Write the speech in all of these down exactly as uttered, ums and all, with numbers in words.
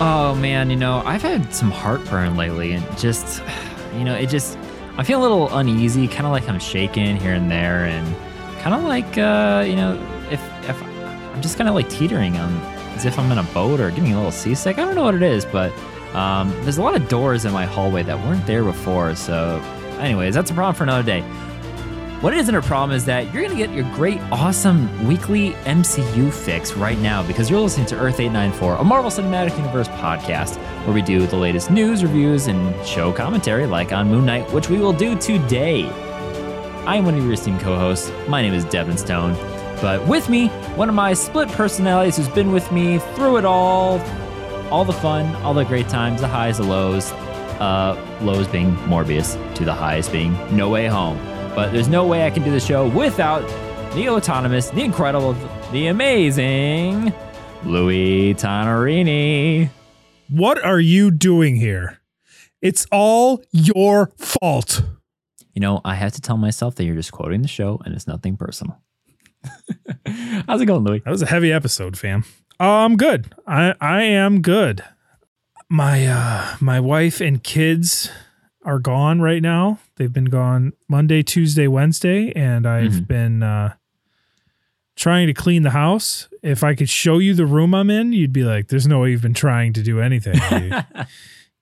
Oh man, you know, I've had some heartburn lately, and just, you know, it just, I feel a little uneasy, kind of like I'm shaking here and there, and kind of like, uh, you know, if if I'm just kind of like teetering on, as if I'm in a boat or getting a little seasick. I don't know what it is, but um, there's a lot of doors in my hallway that weren't there before. So, anyways, that's a problem for another day. What isn't a problem is that you're gonna get your great, awesome weekly M C U fix right now because you're listening to Earth eight ninety-four, a Marvel Cinematic Universe podcast where we do the latest news, reviews, and show commentary like on Moon Knight, which we will do today. I am one of your esteemed co-hosts. My name is Devin Stone, but with me, one of my split personalities who's been with me through it all, all the fun, all the great times, the highs, the lows, uh, lows being Morbius to the highs being No Way Home. But there's no way I can do the show without the autonomous, the incredible, the amazing Louis Tonerini. What are you doing here? It's all your fault. You know, I have to tell myself that you're just quoting the show and it's nothing personal. How's it going, Louis? That was a heavy episode, fam. I'm um, good. I, I am good. My uh, my wife and kids are gone right now. They've been gone Monday, Tuesday, Wednesday, and I've mm-hmm. been uh, trying to clean the house. If I could show you the room I'm in, you'd be like, there's no way you've been trying to do anything, you,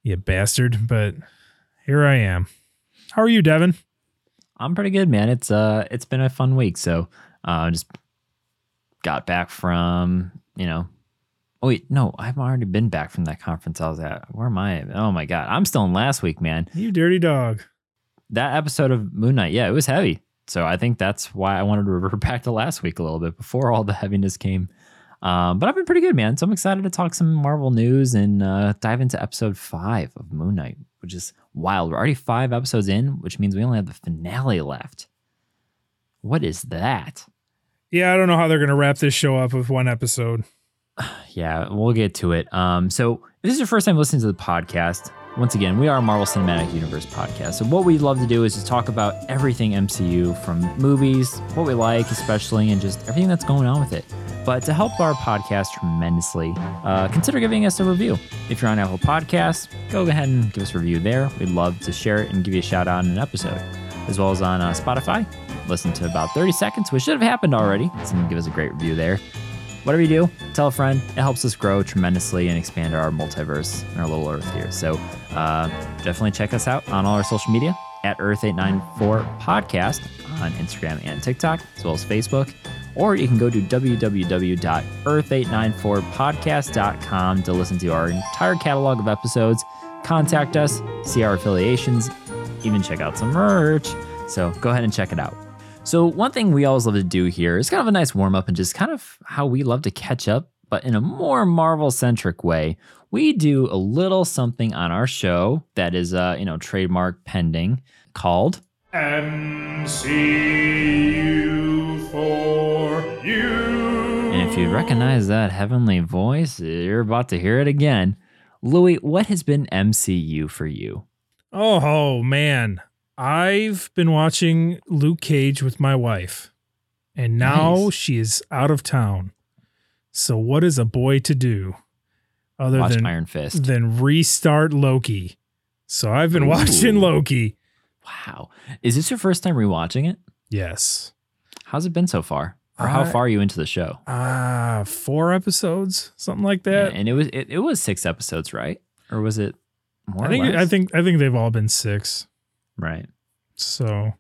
you bastard. But here I am. How are you, Devin? I'm pretty good, man. It's uh, it's been a fun week. So I uh, just got back from, you know, Oh, wait, no, I've already been back from that conference I was at. Where am I? Oh, my God. I'm still in last week, man. You dirty dog. That episode of Moon Knight, yeah, it was heavy. So I think that's why I wanted to revert back to last week a little bit before all the heaviness came. Um, but I've been pretty good, man. So I'm excited to talk some Marvel news and uh, dive into episode five of Moon Knight, which is wild. We're already five episodes in, which means we only have the finale left. What is that? Yeah, I don't know how they're going to wrap this show up with one episode. Yeah, we'll get to it. Um, so if this is your first time listening to the podcast, once again, we are a Marvel Cinematic Universe podcast. So what we love to do is just talk about everything M C U, from movies, what we like especially, and just everything that's going on with it. But to help our podcast tremendously, uh, consider giving us a review. If you're on Apple Podcasts, go ahead and give us a review there. We'd love to share it and give you a shout out in an episode, as well as on uh, Spotify. Listen to about thirty seconds, which should have happened already. So give us a great review there. Whatever you do, tell a friend. It helps us grow tremendously and expand our multiverse and our little Earth here. So uh, definitely check us out on all our social media at Earth eight ninety-four Podcast on Instagram and TikTok, as well as Facebook. Or you can go to w w w dot earth eight ninety-four podcast dot com to listen to our entire catalog of episodes, contact us, see our affiliations, even check out some merch. So go ahead and check it out. So one thing we always love to do here is kind of a nice warm-up and just kind of how we love to catch up, but in a more Marvel-centric way. We do a little something on our show that is, uh, you know, trademark pending, called M C U for You. And if you recognize that heavenly voice, you're about to hear it again. Louis, what has been M C U for you? Oh, oh man. I've been watching Luke Cage with my wife, and now nice. She is out of town. So what is a boy to do other Watch than Iron Fist, than restart Loki? So I've been Ooh. watching Loki. Wow. Is this your first time rewatching it? Yes. How's it been so far? Or how uh, far are you into the show? Uh, four episodes, something like that. Yeah, and it was, it, it was six episodes, right? Or was it more I think, or less? I think, I think they've all been six. Right. So,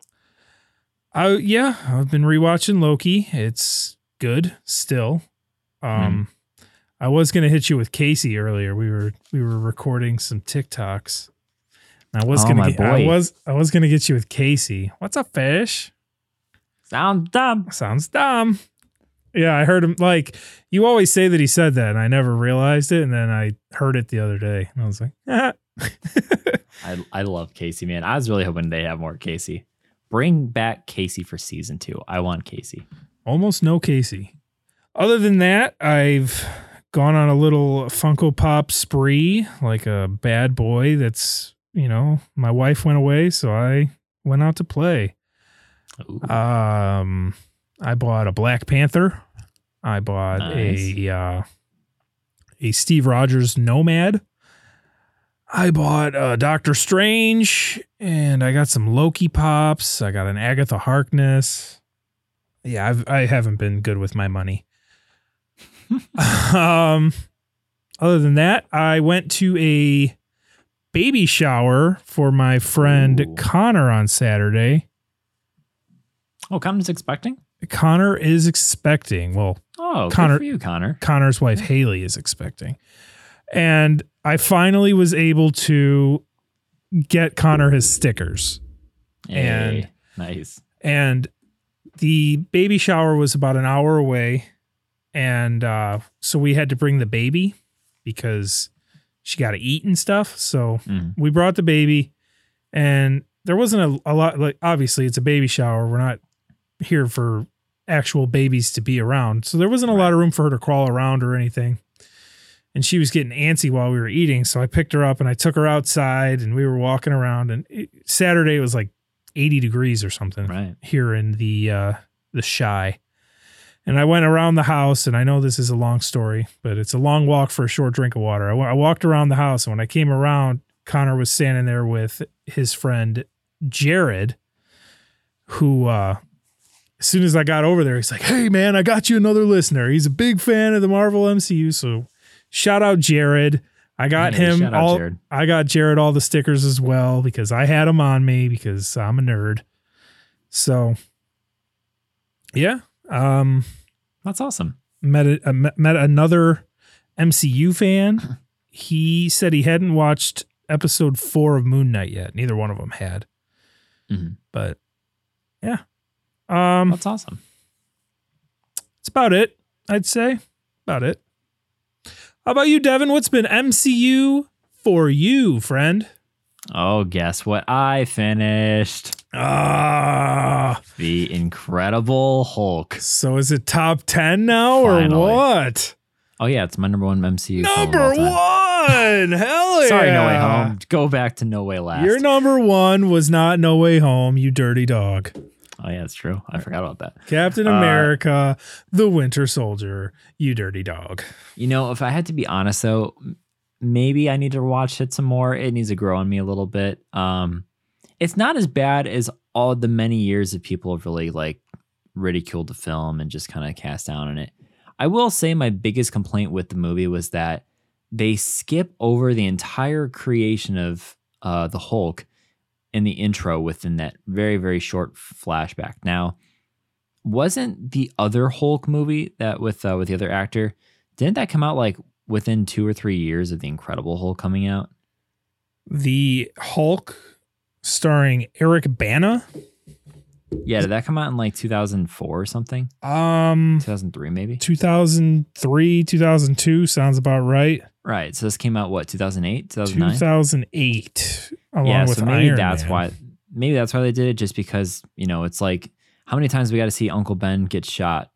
I yeah, I've been rewatching Loki. It's good still. Um, mm. I was gonna hit you with Casey earlier. We were we were recording some TikToks. And I was oh, gonna get, I was I was gonna get you with Casey. What's up, fish? Sounds dumb. Sounds dumb. Yeah, I heard him. Like, you always say that he said that, and I never realized it. And then I heard it the other day, and I was like, ah. I, I love Casey, man. I was really hoping they have more Casey. Bring back Casey for season two. I want Casey. Almost no Casey. Other than that, I've gone on a little Funko Pop spree, like a bad boy. That's, you know, my wife went away, so I went out to play. Ooh. Um, I bought a Black Panther. I bought nice. a uh, a Steve Rogers Nomad. I bought uh, Doctor Strange, and I got some Loki Pops. I got an Agatha Harkness. Yeah, I've, I haven't been good with my money. um, other than that, I went to a baby shower for my friend Ooh. Connor on Saturday. Oh, Connor's expecting? Connor is expecting. Well, oh, Connor, good for you, Connor. Connor's wife, Haley, is expecting. And I finally was able to get Connor his stickers. Hey, and nice. And the baby shower was about an hour away. And uh, so we had to bring the baby because she got to eat and stuff. So mm. we brought the baby, and there wasn't a, a lot. Like, obviously, it's a baby shower. We're not here for actual babies to be around. So there wasn't a lot of room for her to crawl around or anything. And she was getting antsy while we were eating. So I picked her up and I took her outside, and we were walking around, and it, Saturday was like eighty degrees or something right. here in the, uh, the Shy. And I went around the house, and I know this is a long story, but it's a long walk for a short drink of water. I, w- I walked around the house, and when I came around, Connor was standing there with his friend, Jared, who, uh, as soon as I got over there, he's like, "Hey man, I got you another listener." He's a big fan of the Marvel M C U. So shout out Jared. I got hey, him. All, Jared. I got Jared all the stickers as well because I had them on me because I'm a nerd. So, yeah, um, that's awesome. Met a, met another M C U fan. He said he hadn't watched episode four of Moon Knight yet. Neither one of them had. Mm-hmm. But yeah, um, that's awesome. It's about it. I'd say about it. How about you, Devin? What's been M C U for you, friend? Oh, guess what I finished? Ah, The Incredible Hulk. So is it top ten now Finally. or what? Oh, yeah, it's my number one M C U. Number one! Hell yeah! Sorry, No Way Home. Go back to No Way Last. Your number one was not No Way Home, you dirty dog. Oh, yeah, that's true. I forgot about that. Captain America, uh, the Winter Soldier, you dirty dog. You know, if I had to be honest, though, maybe I need to watch it some more. It needs to grow on me a little bit. Um, it's not as bad as all the many years that people have really, like, ridiculed the film and just kind of cast down on it. I will say my biggest complaint with the movie was that they skip over the entire creation of uh, the Hulk in the intro within that very, very short flashback. Now, wasn't the other Hulk movie that with uh, with the other actor, didn't that come out like within two or three years of The Incredible Hulk coming out? The Hulk starring Eric Bana? Yeah, did that come out in like two thousand four or something? Um, two thousand three maybe? two thousand three, two thousand two sounds about right. Right, so this came out, what, two thousand eight, two thousand nine? two thousand eight. Along yeah, with so maybe Iron that's Man. why maybe that's why they did it, just because, you know, it's like how many times we got to see Uncle Ben get shot,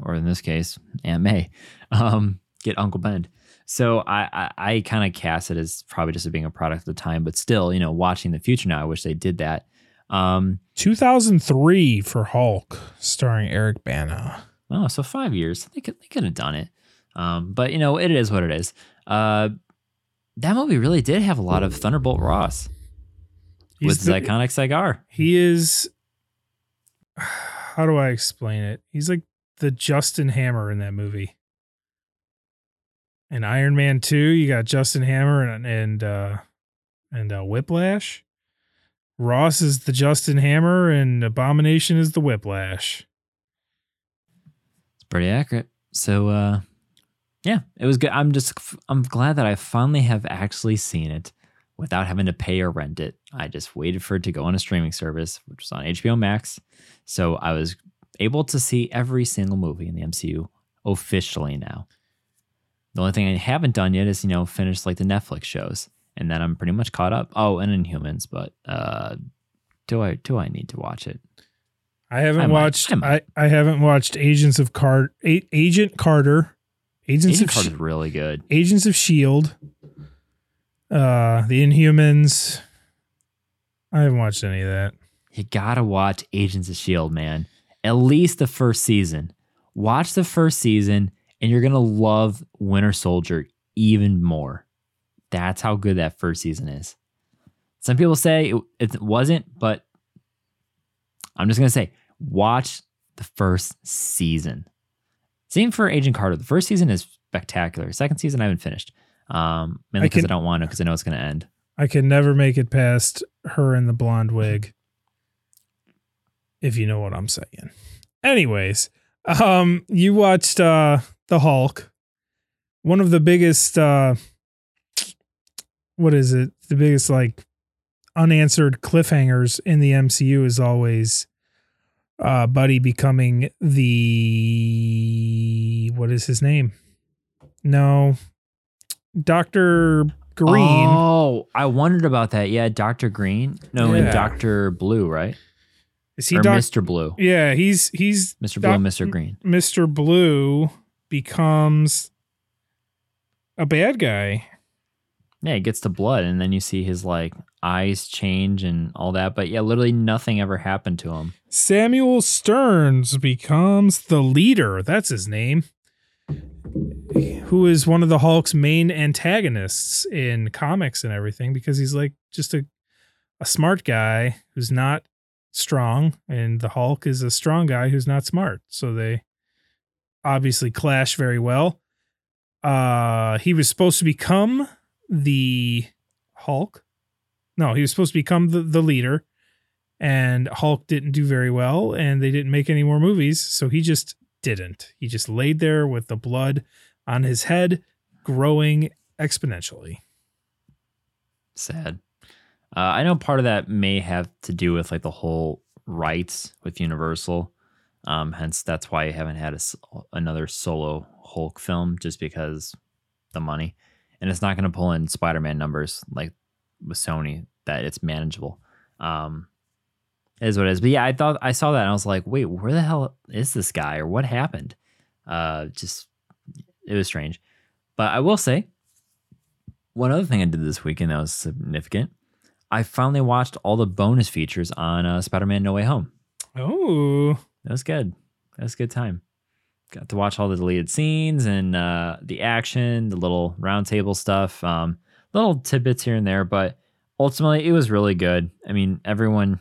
or in this case, Aunt May, um, get Uncle Ben. So I I, I kind of cast it as probably just being a product of the time, but still, you know, watching the future now, I wish they did that. Um, two thousand three for Hulk, starring Eric Bana. Oh, so five years. They could they could have done it, um, but you know, it is what it is. Uh, That movie really did have a lot of Thunderbolt Ross He's with his the, iconic cigar. He is, how do I explain it? He's like the Justin Hammer in that movie. In Iron Man two, you got Justin Hammer and and uh, and uh, Whiplash. Ross is the Justin Hammer, and Abomination is the Whiplash. It's pretty accurate. So, uh... yeah, it was good. I'm just, I'm glad that I finally have actually seen it without having to pay or rent it. I just waited for it to go on a streaming service, which was on H B O Max. So I was able to see every single movie in the M C U officially now. The only thing I haven't done yet is, you know, finish like the Netflix shows, and then I'm pretty much caught up. Oh, and Inhumans, but uh, do I do I need to watch it? I haven't I watched. I, I haven't watched Agents of Car- A- Agent Carter. Agents Agent of Carter's really good. Agents of S H I E L D, uh, the Inhumans. I haven't watched any of that. You gotta watch Agents of S H I E L D, man. At least the first season. Watch the first season, and you're gonna love Winter Soldier even more. That's how good that first season is. Some people say it, it wasn't, but I'm just going to say, watch the first season. Same for Agent Carter. The first season is spectacular. Second season, I haven't finished. Um, mainly because I, I don't want to, because I know it's going to end. I can never make it past her in the blonde wig, if you know what I'm saying. Anyways, um, you watched uh, The Hulk. One of the biggest, uh, what is it? The biggest, like, unanswered cliffhangers in the M C U is always uh, Buddy becoming the, what is his name? No, Doctor Green. Oh, I wondered about that. Yeah, Doctor Green. No, yeah. And Doctor Blue, right? Is he or doc- Mister Blue? Yeah, he's he's Mister Blue, doc- and Mister Green. Mister Blue becomes a bad guy. Yeah, he gets the blood, and then you see his like eyes change and all that. But yeah, literally nothing ever happened to him. Samuel Stearns becomes the leader. That's his name. Who is one of the Hulk's main antagonists in comics and everything, because he's like just a, a smart guy who's not strong, and the Hulk is a strong guy who's not smart. So they obviously clash very well. Uh, he was supposed to become the Hulk. No, he was supposed to become the, the leader, and Hulk didn't do very well, and they didn't make any more movies. So he just didn't. He just laid there with the blood on his head, growing exponentially. Sad. Uh, I know part of that may have to do with like the whole rights with Universal. Um, hence, that's why I haven't had a, another solo Hulk film, just because the money. And it's not going to pull in Spider-Man numbers like with Sony, that it's manageable. Um, it is what it is. But yeah, I thought I saw that and I was like, wait, where the hell is this guy, or what happened? Uh, just it was strange. But I will say, one other thing I did this weekend that was significant. I finally watched all the bonus features on uh, Spider-Man No Way Home. Oh. That was good. That was a good time. Got to watch all the deleted scenes and uh, the action, the little roundtable stuff, um, little tidbits here and there. But ultimately, it was really good. I mean, everyone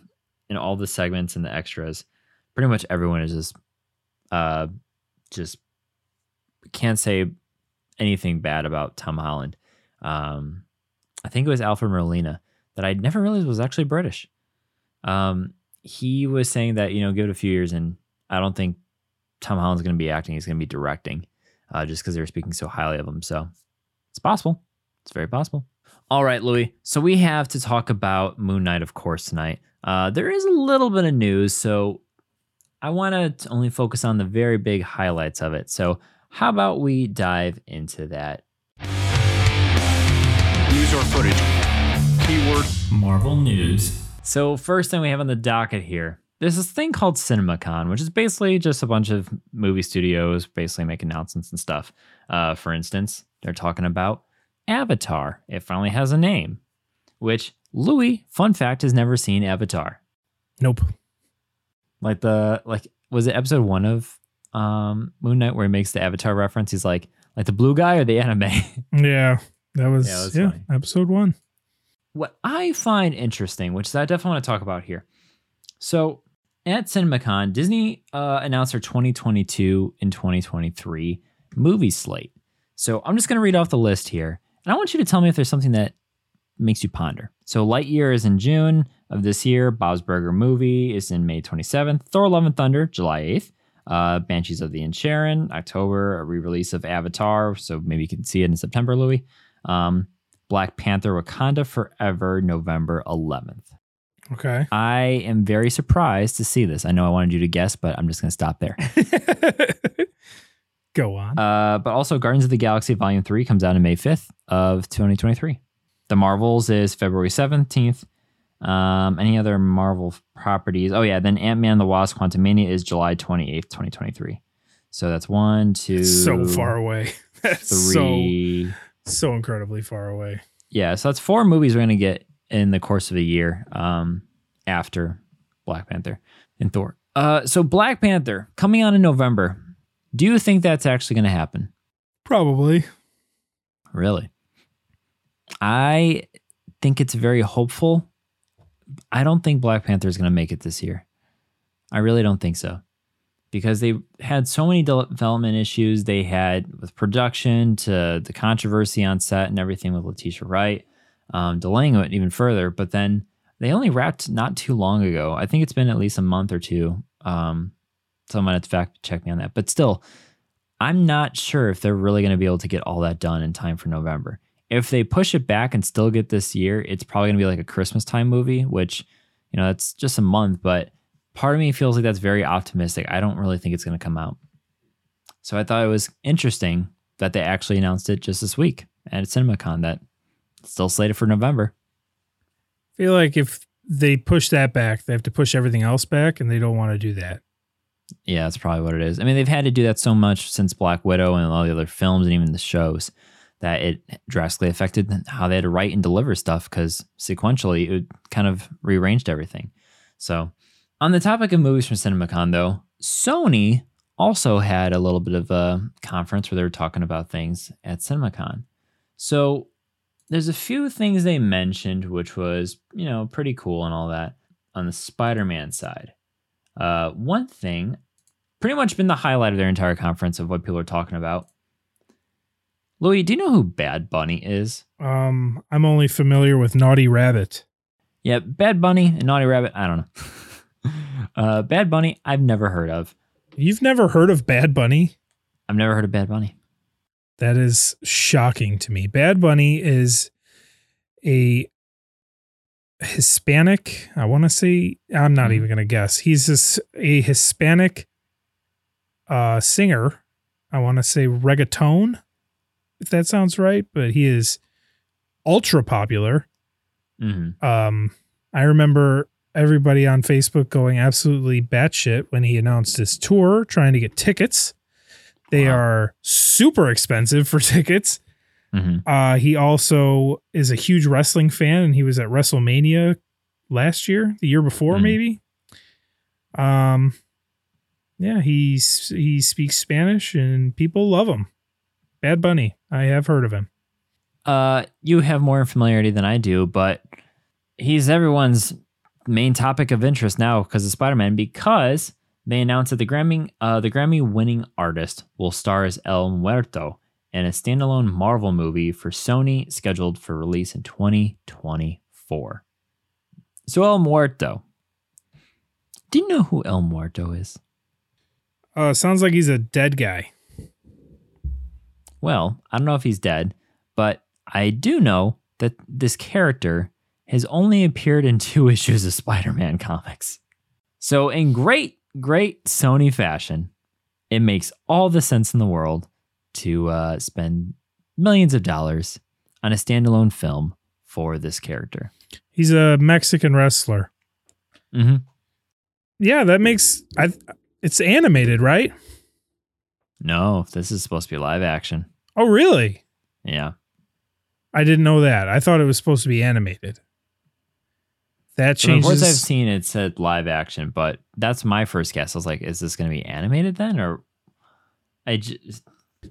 in all the segments and the extras, pretty much everyone is just, uh, just can't say anything bad about Tom Holland. Um, I think it was Alfred Molina, that I never realized was actually British. Um, he was saying that, you know, give it a few years, and I don't think Tom Holland's going to be acting. He's going to be directing, uh, just because they were speaking so highly of him. So it's possible. It's very possible. All right, Louis. So we have to talk about Moon Knight, of course, tonight. Uh, there is a little bit of news, so I want to only focus on the very big highlights of it. So how about we dive into that? News or footage. Keyword Marvel News. So first thing we have on the docket here, there's this thing called CinemaCon, which is basically just a bunch of movie studios basically making announcements and stuff. Uh, for instance, they're talking about Avatar. It finally has a name, which Louis, fun fact, has never seen Avatar. Nope. Like the like, was it episode one of um, Moon Knight where he makes the Avatar reference? He's like, like the blue guy or the anime? Yeah, that was, yeah, that was yeah, episode one. What I find interesting, which is I definitely want to talk about here. So at CinemaCon, Disney uh, announced their twenty twenty-two and twenty twenty-three movie slate. So I'm just going to read off the list here. And I want you to tell me if there's something that makes you ponder. So Lightyear is in June of this year. Bob's Burger Movie is in May twenty-seventh. Thor Love and Thunder, July eighth. Uh, Banshees of the Inisherin, October, a re-release of Avatar. So maybe you can see it in September, Louis. Um, Black Panther Wakanda Forever, November eleventh. Okay. I am very surprised to see this. I know I wanted you to guess, but I'm just going to stop there. Go on. Uh, but also Guardians of the Galaxy Volume three comes out on May fifth of twenty twenty-three. The Marvels is February seventeenth. Um, any other Marvel properties? Oh, yeah. Then Ant-Man and the Wasp Quantumania is July twenty-eighth, twenty twenty-three. So that's one, two. It's so far away. That's three. So... So incredibly far away. Yeah, so that's four movies we're going to get in the course of a year um, after Black Panther and Thor. Uh, so Black Panther, coming out in November. Do you think that's actually going to happen? Probably. Really? I think it's very hopeful. I don't think Black Panther is going to make it this year. I really don't think so. Because they had so many development issues they had with production to the controversy on set and everything with Letitia Wright, um, delaying it even further. But then they only wrapped not too long ago. I think it's been at least a month or two. Um, someone had to fact check me on that. But still, I'm not sure if they're really going to be able to get all that done in time for November. If they push it back and still get this year, it's probably going to be like a Christmas time movie, which, you know, that's just a month, but part of me feels like that's very optimistic. I don't really think it's going to come out. So I thought it was interesting that they actually announced it just this week at CinemaCon that it's still slated for November. I feel like if they push that back, they have to push everything else back, and they don't want to do that. Yeah, that's probably what it is. I mean, they've had to do that so much since Black Widow and all the other films and even the shows that it drastically affected how they had to write and deliver stuff because sequentially it kind of rearranged everything. So on the topic of movies from CinemaCon, though, Sony also had a little bit of a conference where they were talking about things at CinemaCon. So there's a few things they mentioned, which was, you know, pretty cool and all that on the Spider-Man side. Uh, one thing, pretty much been the highlight of their entire conference of what people are talking about. Louis, do you know who Bad Bunny is? Um, I'm only familiar with Naughty Rabbit. Yeah, Bad Bunny and Naughty Rabbit, I don't know. Uh, Bad Bunny, I've never heard of. You've never heard of Bad Bunny? I've never heard of Bad Bunny. That is shocking to me. Bad Bunny is a Hispanic, I want to say, I'm not even going to guess. He's a, a Hispanic uh, singer. I want to say reggaeton, if that sounds right, but he is ultra popular. Mm-hmm. Um, I remember everybody on Facebook going absolutely batshit when he announced his tour, trying to get tickets. They wow. are super expensive for tickets. Mm-hmm. Uh, he also is a huge wrestling fan, and he was at WrestleMania last year, the year before, mm-hmm. maybe. Um, yeah, he he speaks Spanish, and people love him. Bad Bunny, I have heard of him. Uh, you have more familiarity than I do, but he's everyone's main topic of interest now because of Spider-Man, because they announced that the Grammy uh, the Grammy winning artist will star as El Muerto in a standalone Marvel movie for Sony scheduled for release in twenty twenty-four. So El Muerto. Do you know who El Muerto is? Uh, sounds like he's a dead guy. Well, I don't know if he's dead, but I do know that this character has only appeared in two issues of Spider-Man comics. So in great, great Sony fashion, it makes all the sense in the world to uh, spend millions of dollars on a standalone film for this character. He's a Mexican wrestler. Mm-hmm. Yeah, that makes... I, it's animated, right? No, this is supposed to be live action. Oh, really? Yeah. I didn't know that. I thought it was supposed to be animated. That changes. The reports I've seen, it said live action, but that's my first guess. I was like, is this going to be animated then? Or I just...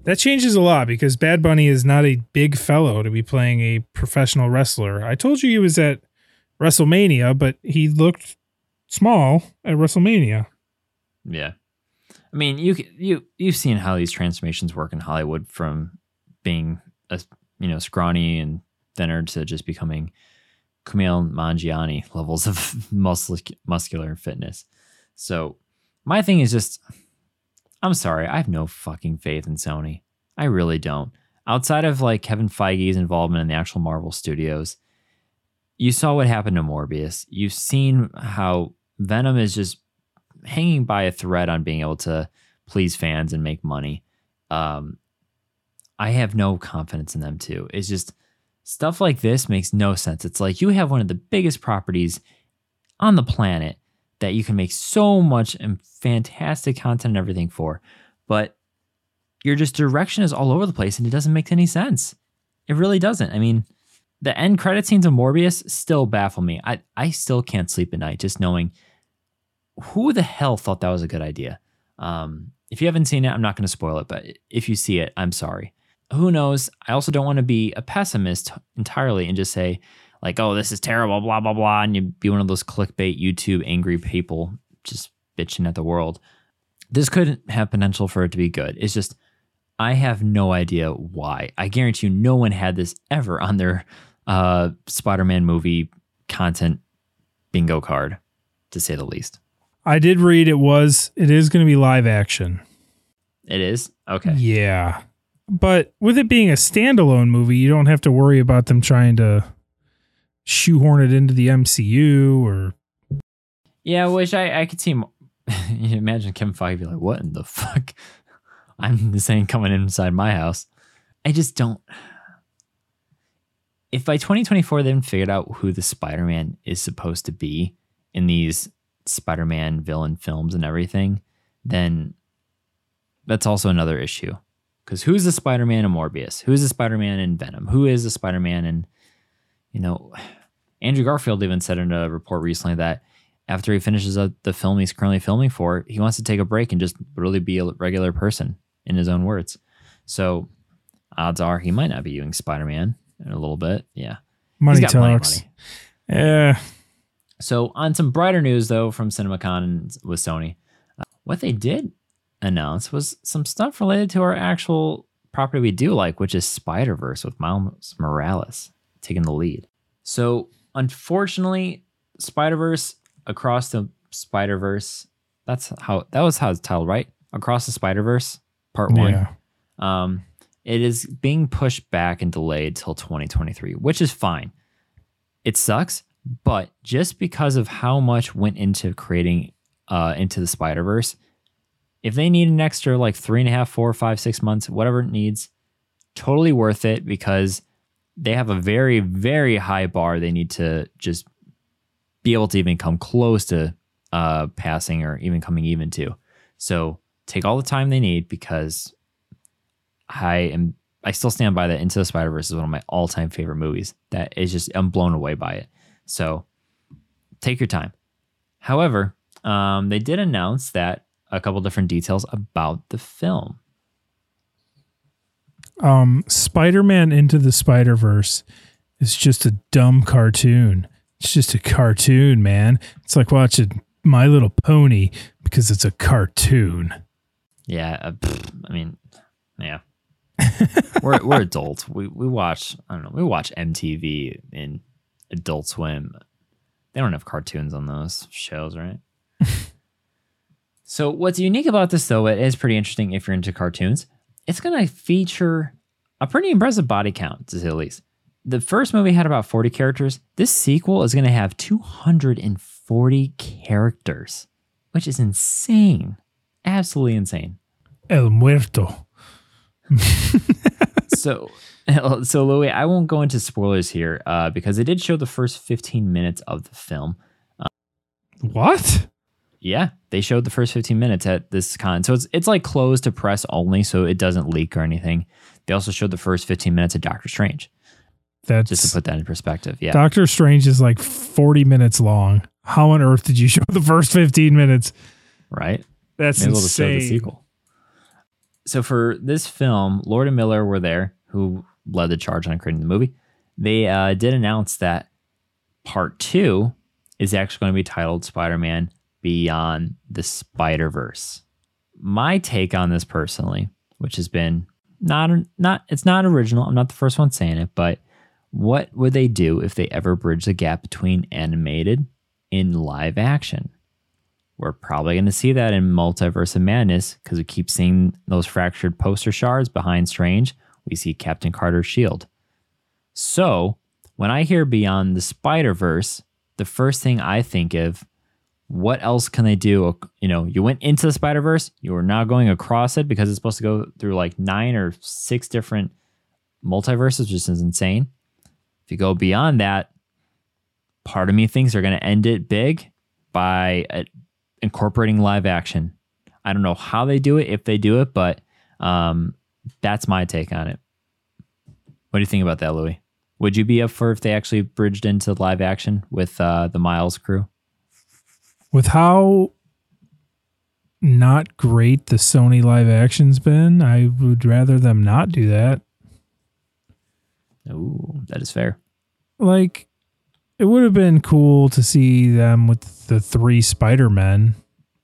That changes a lot because Bad Bunny is not a big fellow to be playing a professional wrestler. I told you he was at WrestleMania, but he looked small at WrestleMania. Yeah. I mean, you, you, you've seen how these transformations work in Hollywood from being a, you know, scrawny and thinner to just becoming Kumail Nanjiani levels of muscle, muscular fitness. So my thing is just, I'm sorry, I have no fucking faith in Sony. I really don't. Outside of like Kevin Feige's involvement in the actual Marvel Studios, you saw what happened to Morbius. You've seen how Venom is just hanging by a thread on being able to please fans and make money. Um, I have no confidence in them too. It's just, stuff like this makes no sense. It's like you have one of the biggest properties on the planet that you can make so much and fantastic content and everything for, but your just direction is all over the place and it doesn't make any sense. It really doesn't. I mean, the end credit scenes of Morbius still baffle me. I, I still can't sleep at night just knowing who the hell thought that was a good idea. Um, if you haven't seen it, I'm not going to spoil it, but if you see it, I'm sorry. who knows? I also don't want to be a pessimist entirely and just say like, oh, this is terrible, blah, blah, blah. And you'd be one of those clickbait YouTube angry people just bitching at the world. This could have potential for it to be good. It's just, I have no idea why. I guarantee you no one had this ever on their uh, Spider-Man movie content bingo card, to say the least. I did read it was, it is going to be live action. It is? Okay. Yeah. But with it being a standalone movie, you don't have to worry about them trying to shoehorn it into the M C U or... Yeah, which I, I could see... More. You imagine Kevin Feige be like, what in the fuck? I'm this ain't coming inside my house. I just don't... If by twenty twenty-four they haven't figured out who the Spider-Man is supposed to be in these Spider-Man villain films and everything, then that's also another issue. Because who's the Spider-Man in Morbius? Who's the Spider-Man in Venom? Who is the Spider-Man in... You know, Andrew Garfield even said in a report recently that after he finishes up the film he's currently filming for, he wants to take a break and just really be a regular person, in his own words. So odds are he might not be doing Spider-Man in a little bit. Yeah. Money talks. Yeah. So on some brighter news, though, from CinemaCon with Sony, uh, what they did announce was some stuff related to our actual property we do like, which is Spider-Verse with Miles Morales taking the lead. So unfortunately, Spider-Verse, Across the Spider-Verse, that's how that was how it's titled, right? Across the Spider-Verse, part one. Yeah. Um, it is being pushed back and delayed till twenty twenty-three, which is fine. It sucks, but just because of how much went into creating uh, Into the Spider-Verse, if they need an extra like three and a half, four, five, six months, whatever it needs, totally worth it, because they have a very, very high bar they need to just be able to even come close to uh, passing or even coming even to. So take all the time they need, because I am I still stand by that Into the Spider-Verse is one of my all-time favorite movies. That is just, I'm blown away by it. So take your time. However, um, they did announce that a couple different details about the film. Um, Spider-Man Into the Spider-Verse is just a dumb cartoon. It's just a cartoon, man. It's like watching My Little Pony because it's a cartoon. Yeah, uh, pfft, I mean, yeah. we're we're adults. We we watch, I don't know, we watch M T V and Adult Swim. They don't have cartoons on those shows, right? So what's unique about this, though, it is pretty interesting if you're into cartoons. It's going to feature a pretty impressive body count, to say the least. The first movie had about forty characters. This sequel is going to have two hundred forty characters, which is insane. Absolutely insane. El Muerto. so, so Louis, I won't go into spoilers here uh, because they did show the first fifteen minutes of the film. Um, what? Yeah, they showed the first fifteen minutes at this con. So it's it's like closed to press only, so it doesn't leak or anything. They also showed the first fifteen minutes of Doctor Strange. That's just to put that in perspective. Yeah. Doctor Strange is like forty minutes long. How on earth did you show the first fifteen minutes? Right. That's maybe insane. We'll just show the sequel. So for this film, Lord and Miller were there, who led the charge on creating the movie. They uh, did announce that part two is actually going to be titled Spider-Man Beyond the Spider-Verse. My take on this personally, which has been not not it's not original. I'm not the first one saying it, but what would they do if they ever bridge the gap between animated and live action? We're probably going to see that in Multiverse of Madness, because we keep seeing those fractured poster shards behind Strange. We see Captain Carter's shield. So when I hear Beyond the Spider-Verse, the first thing I think of, what else can they do? You know, you went into the Spider-Verse, you are now going across it, because it's supposed to go through like nine or six different multiverses, which is insane. If you go beyond that, part of me thinks they're going to end it big by uh, incorporating live action. I don't know how they do it, if they do it, but um, that's my take on it. What do you think about that, Louis? Would you be up for if they actually bridged into live action with uh, the Miles crew? With how not great the Sony live action's been, I would rather them not do that. Ooh, that is fair. Like, it would have been cool to see them with the three Spider-Men,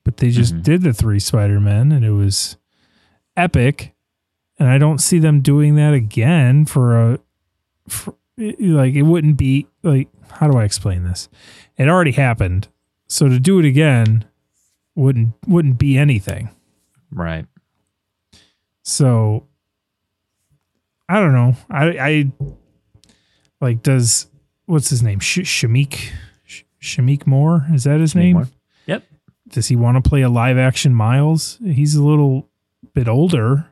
but they just mm-hmm. did the three Spider-Men, and it was epic. And I don't see them doing that again for a... For, like, it wouldn't be... like. How do I explain this? It already happened. So to do it again wouldn't wouldn't be anything. Right. So I don't know. I I like does what's his name? Sh- Shamik Sh- Shamik Moore, is that his Shamik name? Moore. Yep. Does he want to play a live action Miles? He's a little bit older.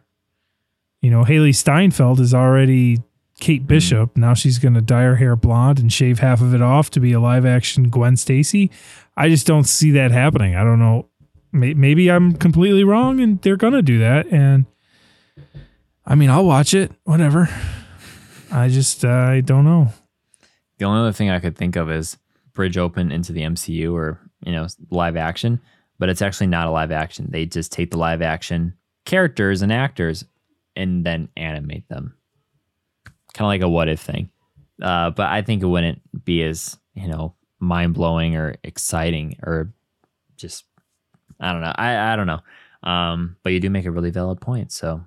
You know, Haley Steinfeld is already Kate Bishop. Mm. Now she's going to dye her hair blonde and shave half of it off to be a live action Gwen Stacy. I just don't see that happening. I don't know. Maybe I'm completely wrong and they're going to do that. And I mean, I'll watch it, whatever. I just, uh, I don't know. The only other thing I could think of is bridge open into the M C U or, you know, live action, but it's actually not a live action. They just take the live action characters and actors and then animate them. Kind of like a what if thing. Uh, but I think it wouldn't be as, you know, mind blowing or exciting or just, I don't know. I, I don't know. Um, but you do make a really valid point. So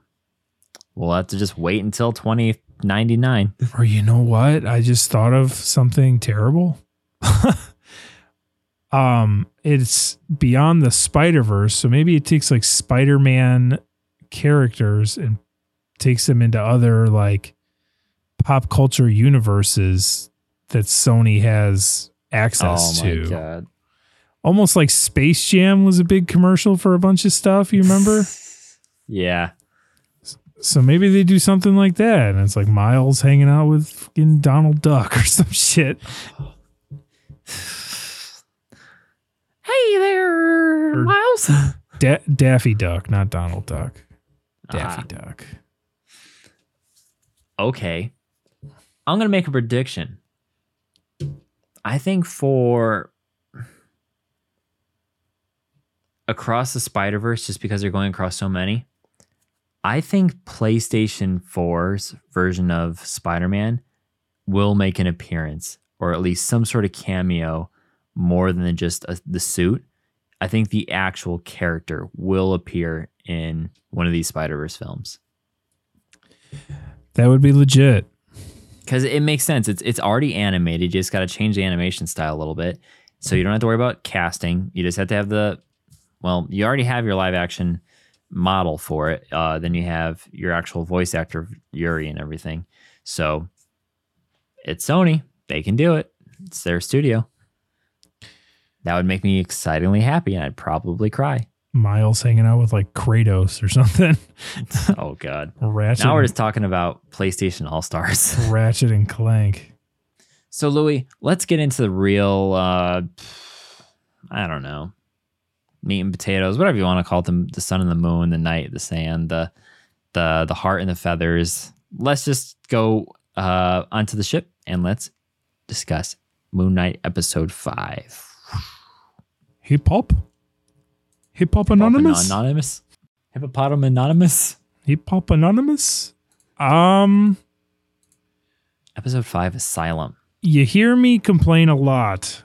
we'll have to just wait until twenty ninety-nine. Or you know what? I just thought of something terrible. um, It's beyond the Spider-Verse. So maybe it takes like Spider-Man characters and takes them into other like pop culture universes that Sony has access oh my to. God. Almost like Space Jam was a big commercial for a bunch of stuff. You remember? Yeah. So maybe they do something like that. And it's like Miles hanging out with fucking Donald Duck or some shit. Hey there, or Miles. Da- Daffy Duck, not Donald Duck. Daffy ah. Duck. Okay. I'm going to make a prediction. I think for Across the Spider-Verse, just because they're going across so many, I think PlayStation four's version of Spider-Man will make an appearance, or at least some sort of cameo, more than just a, the suit. I think the actual character will appear in one of these Spider-Verse films. That would be legit. Because it makes sense. It's it's already animated. You just got to change the animation style a little bit. So you don't have to worry about casting. You just have to have the... Well, you already have your live action model for it. Uh, then you have your actual voice actor, Yuri, and everything. So it's Sony. They can do it. It's their studio. That would make me excitingly happy, and I'd probably cry. Miles hanging out with like Kratos or something. Oh God. Ratchet. Now we're just talking about PlayStation All-Stars. Ratchet and Clank. So Louis, let's get into the real, uh, I don't know, meat and potatoes, whatever you want to call them. The sun and the moon, the night, the sand, the, the, the heart and the feathers. Let's just go uh, onto the ship and let's discuss Moon Knight episode five. Hip hop. Hip Hop Anonymous? Anonymous? Hippopotam Anonymous? Hip Hop Anonymous? Um, Episode five, Asylum. You hear me complain a lot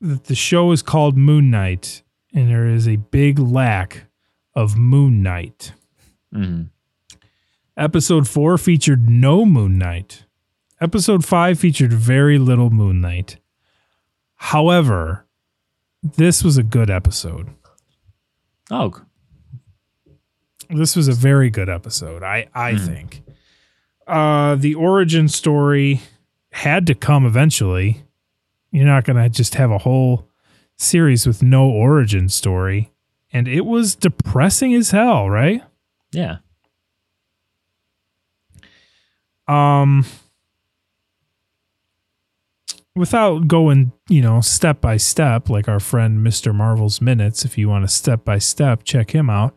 that the show is called Moon Knight and there is a big lack of Moon Knight. Mm-hmm. Episode four featured no Moon Knight. Episode five featured very little Moon Knight. However, this was a good episode. Oh, this was a very good episode. I, I mm. think uh, the origin story had to come eventually. You're not going to just have a whole series with no origin story. And it was depressing as hell, right? Yeah. Um, without going, you know, step by step, like our friend Mister Marvel's Minutes, if you want to step by step, check him out.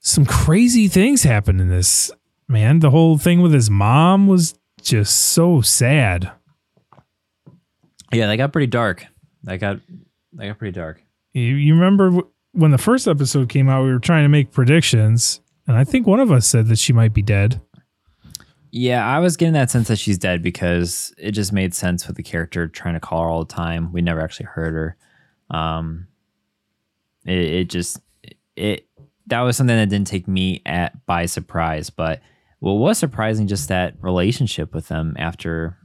Some crazy things happened in this, man. The whole thing with his mom was just so sad. Yeah, they got pretty dark. They got, they got pretty dark. You, you remember when the first episode came out, we were trying to make predictions, and I think one of us said that she might be dead. Yeah, I was getting that sense that she's dead because it just made sense with the character trying to call her all the time. We never actually heard her. Um, it, it just it that was something that didn't take me at by surprise. But what was surprising, just that relationship with them after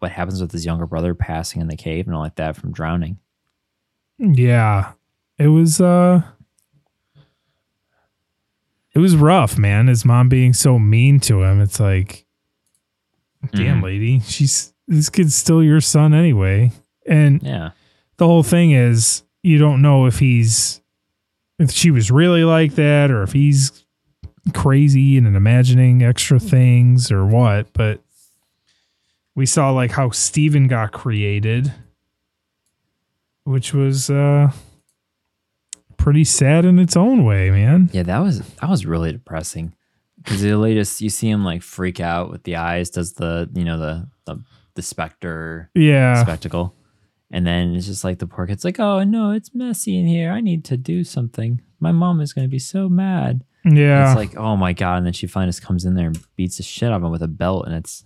what happens with his younger brother passing in the cave and all like that from drowning. Yeah, it was. Uh... It was rough, man. His mom being so mean to him. It's like, damn, mm. lady, she's this kid's still your son anyway. And yeah, the whole thing is you don't know if he's if she was really like that or if he's crazy and imagining extra things or what. But we saw like how Steven got created, which was uh pretty sad in its own way, man. Yeah, that was that was really depressing because the latest you see him like freak out with the eyes, does the you know the the, the specter yeah spectacle, and then it's just like the poor kid's like, oh no, it's messy in here. I need to do something. My mom is gonna be so mad. Yeah, and it's like oh my god, and then she finally just comes in there and beats the shit out of him with a belt, and it's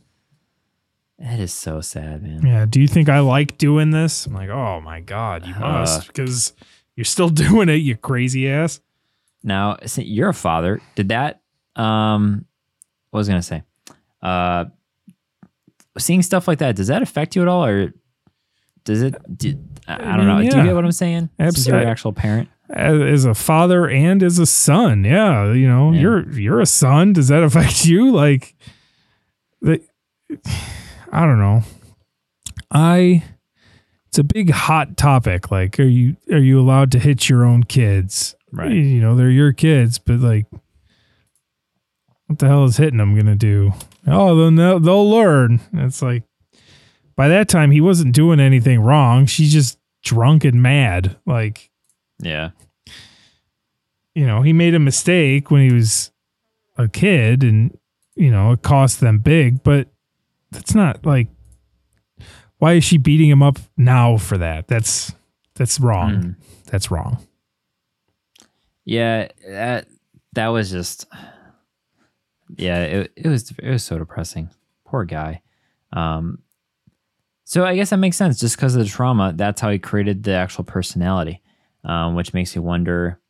that is so sad, man. Yeah, do you think I like doing this? I'm like, oh my god, you uh, must because. You're still doing it, you crazy ass. Now, you're a father. Did that, um, what was I going to say? Uh, seeing stuff like that, does that affect you at all? Or does it, did, I don't know. Yeah. Do you get what I'm saying? Absolutely. Since you're an actual parent. As a father and as a son. Yeah. You know, yeah. you're, you're a son. Does that affect you? Like, the, I don't know. I... It's a big hot topic. Like, are you are you allowed to hit your own kids? Right. You know, they're your kids, but like, what the hell is hitting them gonna do? Oh, they'll they'll learn. It's like by that time he wasn't doing anything wrong. She's just drunk and mad. Like, yeah. You know, he made a mistake when he was a kid, and you know it cost them big. But that's not like. Why is she beating him up now for that? That's that's wrong. Mm. That's wrong. Yeah, that that was just yeah, it it was it was so depressing. Poor guy. Um so I guess that makes sense just because of the trauma, that's how he created the actual personality. Um which makes me wonder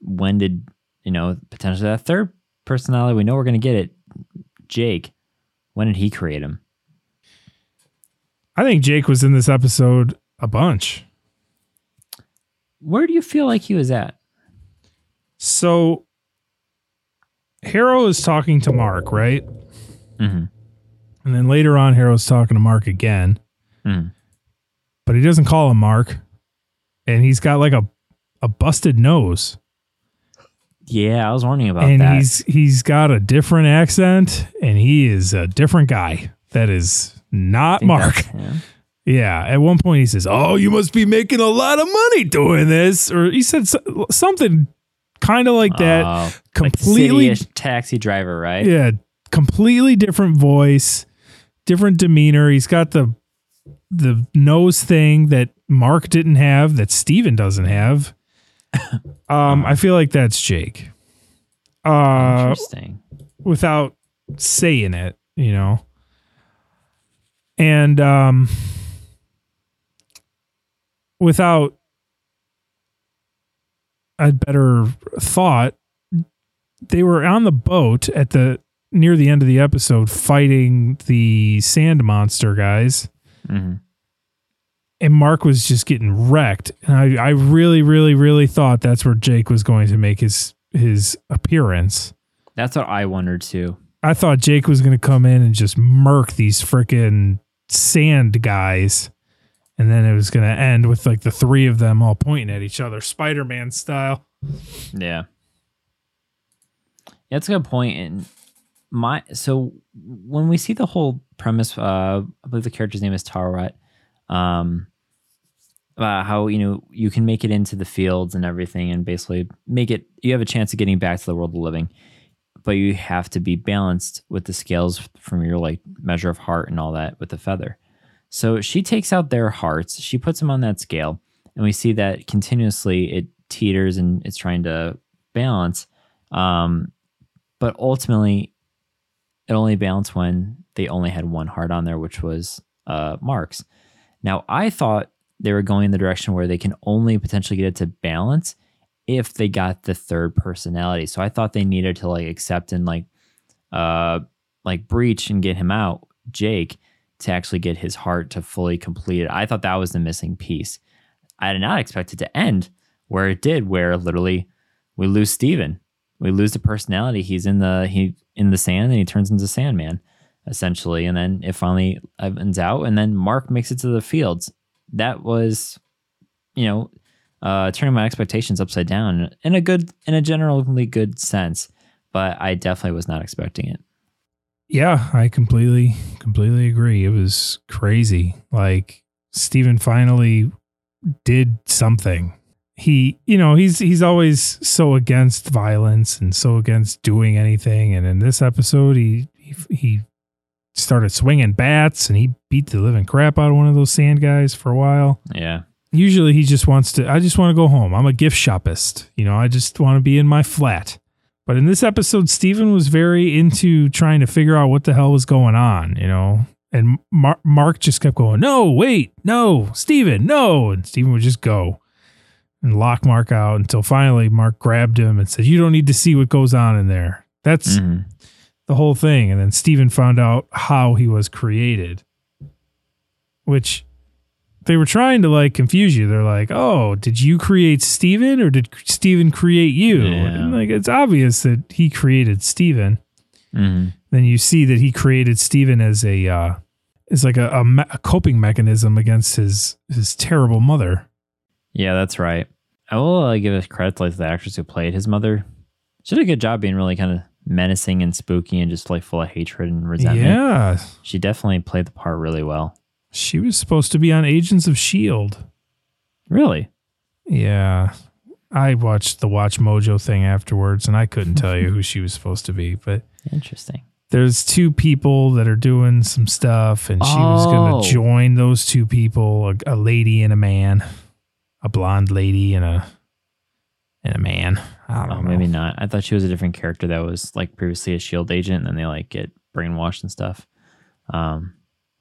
when did, you know, potentially that third personality we know we're going to get it, Jake, when did he create him? I think Jake was in this episode a bunch. Where do you feel like he was at? So, Harrow is talking to Mark, right? Mm-hmm. And then later on, Harrow's talking to Mark again. Mm. But he doesn't call him Mark. And he's got like a, a busted nose. Yeah, I was wondering about and that. And he's he's got a different accent, and he is a different guy. That is... Not Mark. Yeah. At one point he says, oh, you must be making a lot of money doing this. Or he said so- something kind of like that. Uh, completely like city-ish taxi driver, right? Yeah. Completely different voice, different demeanor. He's got the, the nose thing that Mark didn't have that Steven doesn't have. um, I feel like that's Jake. Uh, Interesting. Without saying it, you know. And um, without a better thought, they were on the boat at the near the end of the episode fighting the sand monster guys. Mm-hmm. And Mark was just getting wrecked. And I, I really, really, really thought that's where Jake was going to make his his appearance. That's what I wondered too. I thought Jake was going to come in and just murk these frickin' sand guys. And then it was going to end with like the three of them all pointing at each other, Spider-Man style. Yeah. That's a good point. And my, so when we see the whole premise, uh, I believe the character's name is Tara, um, about how, you know, you can make it into the fields and everything and basically make it, you have a chance of getting back to the world of living. But you have to be balanced with the scales from your like measure of heart and all that with the feather. So she takes out their hearts. She puts them on that scale. And we see that continuously it teeters and it's trying to balance. Um, but ultimately it only balanced when they only had one heart on there, which was uh, Mark's. Now, I thought they were going in the direction where they can only potentially get it to balance if they got the third personality. So I thought they needed to like accept and like uh, like breach and get him out, Jake, to actually get his heart to fully complete it. I thought that was the missing piece. I did not expect it to end where it did, where literally we lose Steven. We lose the personality. He's in the he in the sand and he turns into Sandman, essentially. And then it finally evens out. And then Mark makes it to the fields. That was, you know, uh, turning my expectations upside down in a good, in a generally good sense. But I definitely was not expecting it. Yeah, I completely, completely agree. It was crazy. Like, Steven finally did something. He, you know, he's he's always so against violence and so against doing anything. And in this episode, he, he he started swinging bats and he beat the living crap out of one of those sand guys for a while. Yeah. Usually he just wants to, I just want to go home. I'm a gift shopist. You know, I just want to be in my flat. But in this episode, Steven was very into trying to figure out what the hell was going on, you know. And Mar- Mark just kept going, no, wait, no, Steven, no. And Steven would just go and lock Mark out until finally Mark grabbed him and said, you don't need to see what goes on in there. That's mm-hmm. the whole thing. And then Steven found out how he was created, which they were trying to like confuse you. They're like, oh, did you create Steven or did Steven create you? Yeah. And like, it's obvious that he created Steven. Mm-hmm. Then you see that he created Steven as a, uh, as like a, a, me- a coping mechanism against his, his terrible mother. Yeah, that's right. I will uh, give credit to like, the actress who played his mother. She did a good job being really kind of menacing and spooky and just like full of hatred and resentment. Yeah. She definitely played the part really well. She was supposed to be on Agents of S H I E L D. Really? Yeah. I watched the Watch Mojo thing afterwards and I couldn't tell you who she was supposed to be, but interesting. There's two people that are doing some stuff and oh. she was going to join those two people, a, a lady and a man. A blonde lady and a and a man. I don't oh, know. Maybe not. I thought she was a different character that was like previously a S H I E L D agent, and then they like get brainwashed and stuff. Um,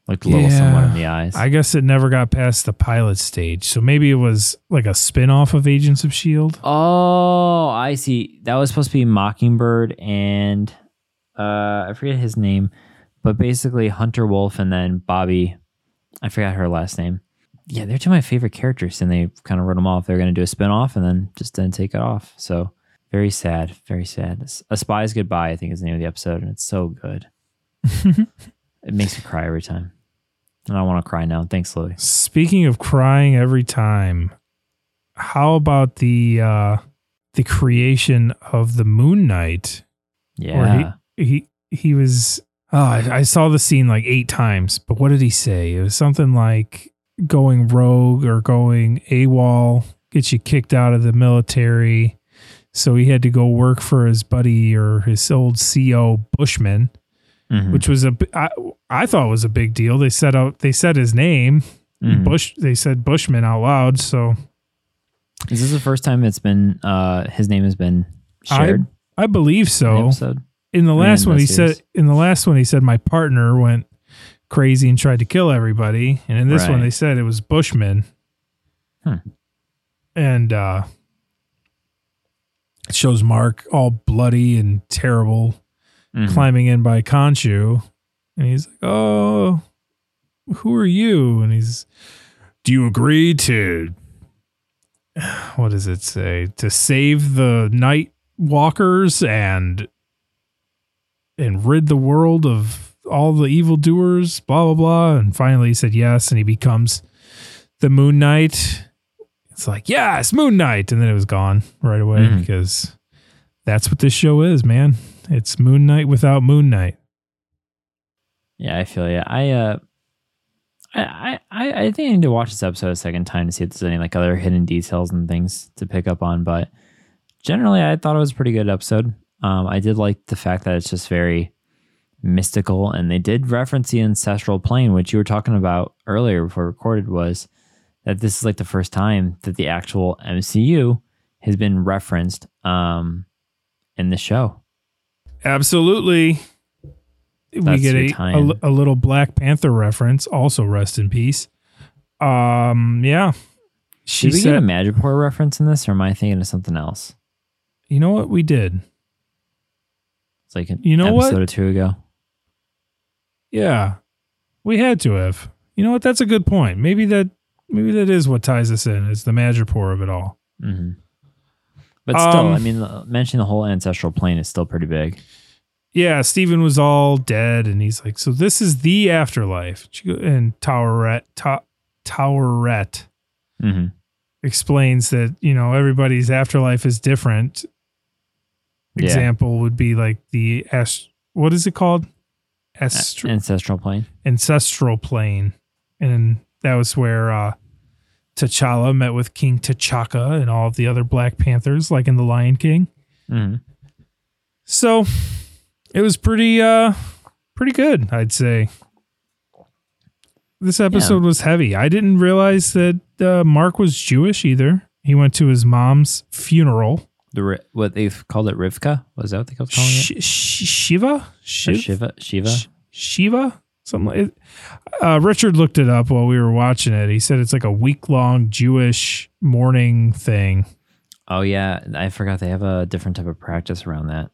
looked a little yeah. somewhat in the eyes. I guess it never got past the pilot stage, so maybe it was like a spin-off of Agents of S H I E L D. Oh, I see. That was supposed to be Mockingbird and uh, I forget his name, but basically Hunter Wolf and then Bobby. I forgot her last name. Yeah, they're two of my favorite characters, and they kind of wrote them off. They're going to do a spinoff, and then just didn't take it off. So very sad, very sad. A Spy's Goodbye, I think, is the name of the episode, and it's so good. It makes me cry every time, and I want to cry now. Thanks, Louis. Speaking of crying every time, how about the uh, the creation of the Moon Knight? Yeah, he he, he was. Oh, I, I saw the scene like eight times, but what did he say? It was something like, going rogue or going AWOL gets you kicked out of the military. So he had to go work for his buddy or his old C O Bushman, mm-hmm. which was a, I, I thought was a big deal. They said out, they said his name, mm-hmm. Bush. They said Bushman out loud. So is this the first time it's been, uh, his name has been shared? I, I believe so. In the last one, he said, in the last one, he said, my partner went crazy and tried to kill everybody, and in this right. one they said it was Bushman. hmm. and uh it shows Mark all bloody and terrible, mm-hmm. climbing in by Khonshu, and he's like, oh, who are you? And he's, do you agree to, what does it say, to save the night walkers and and rid the world of all the evildoers, blah, blah, blah. And finally he said yes, and he becomes the Moon Knight. It's like, yes, Moon Knight. And then it was gone right away, mm. because that's what this show is, man. It's Moon Knight without Moon Knight. Yeah, I feel you. I, uh, I, I, I think I need to watch this episode a second time to see if there's any like other hidden details and things to pick up on. But generally I thought it was a pretty good episode. Um, I did like the fact that it's just very mystical, and they did reference the ancestral plane, which you were talking about earlier before recorded, was that this is like the first time that the actual M C U has been referenced um in the show. Absolutely. we get a, a, a little Black Panther reference. Also, rest in peace. Um, yeah. She did we said, get a Madripoor reference in this, or am I thinking of something else? You know what? We did. It's like an you know episode what? or two ago. Yeah. We had to have. You know what? That's a good point. Maybe that maybe that is what ties us in, is the Madripoor of it all. Mm-hmm. But still, um, I mean, mentioning the whole ancestral plane is still pretty big. Yeah, Stephen was all dead, and he's like, so this is the afterlife. And Towerette, to- Towerette mm-hmm. explains that, you know, everybody's afterlife is different. Yeah. Example would be like the, ast- what is it called? Astro- A- ancestral plane. Ancestral plane. And that was where uh, T'Challa met with King T'Chaka and all of the other Black Panthers, like in The Lion King. Mm-hmm. So... It was pretty uh, pretty good, I'd say. This episode yeah. was heavy. I didn't realize that uh, Mark was Jewish either. He went to his mom's funeral. The What they called it, Rivka? Was that what they called calling Sh- it? Shiva? Shiv? Shiva? Shiva? Sh- Shiva? Something like it. Uh, Richard looked it up while we were watching it. He said it's like a week-long Jewish mourning thing. Oh, yeah. I forgot they have a different type of practice around that.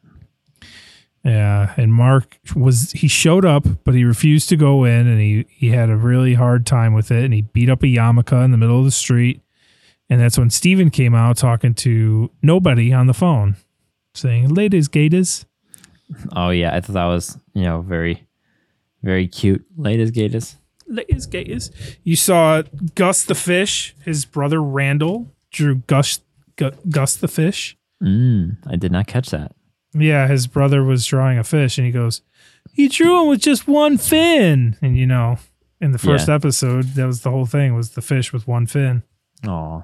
Yeah, and Mark was, he showed up, but he refused to go in, and he, he had a really hard time with it, and he beat up a yarmulke in the middle of the street, and that's when Steven came out talking to nobody on the phone, saying, ladies, gators. Oh, yeah, I thought that was, you know, very, very cute. Ladies, gators. Ladies, gators. You saw Gus the Fish, his brother Randall, drew Gus, Gus, Gus the Fish. Mm, I did not catch that. Yeah, his brother was drawing a fish, and he goes, he drew him with just one fin. And, you know, in the first yeah. episode, that was the whole thing, was the fish with one fin. Aw,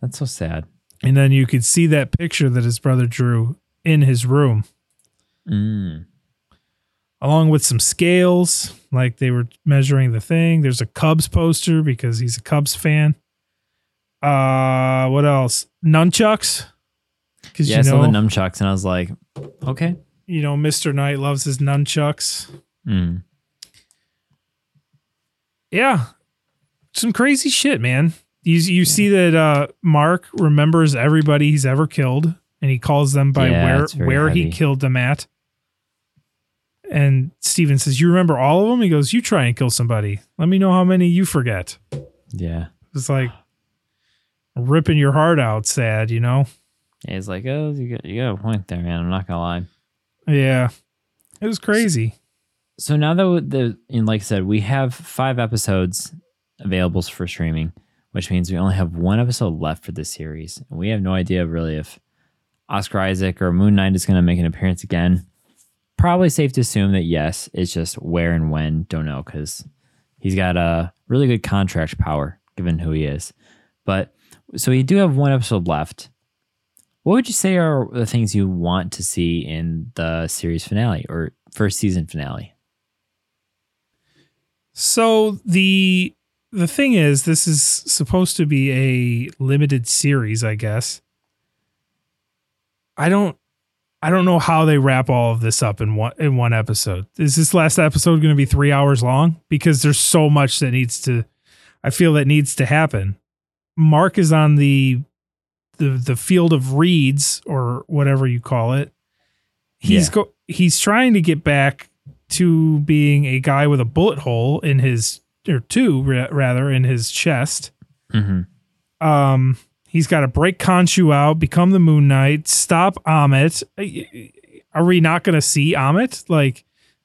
that's so sad. And then you could see that picture that his brother drew in his room. Mm. Along with some scales, like they were measuring the thing. There's a Cubs poster because he's a Cubs fan. Uh, what else? Nunchucks. Yeah, you know, I saw the nunchucks, and I was like, okay. You know, Mister Knight loves his nunchucks. Mm. Yeah. Some crazy shit, man. You, you yeah. see that uh, Mark remembers everybody he's ever killed, and he calls them by yeah, where where heavy. he killed them at. And Steven says, you remember all of them? He goes, you try and kill somebody. Let me know how many you forget. Yeah. It's like ripping your heart out, sad, you know? Yeah, he's like, oh, you got, you got a point there, man. I'm not gonna lie. Yeah, it was crazy. So, so now that the, and like I said, we have five episodes available for streaming, which means we only have one episode left for this series, and we have no idea really if Oscar Isaac or Moon Knight is going to make an appearance again. Probably safe to assume that yes. It's just where and when, don't know, because he's got a really good contract power given who he is. But so we do have one episode left. What would you say are the things you want to see in the series finale or first season finale? So the the thing is, this is supposed to be a limited series, I guess. I don't I don't know how they wrap all of this up in one in one episode. Is this last episode going to be three hours long? Because there's so much that needs to, I feel that needs to happen. Mark is on the the the field of reeds or whatever you call it. He's yeah. go he's trying to get back to being a guy with a bullet hole in his, or two ra- rather in his chest. Mm-hmm. Um, he's got to break Khonshu out, become the Moon Knight, stop Amit. Are we not going to see Amit? Like,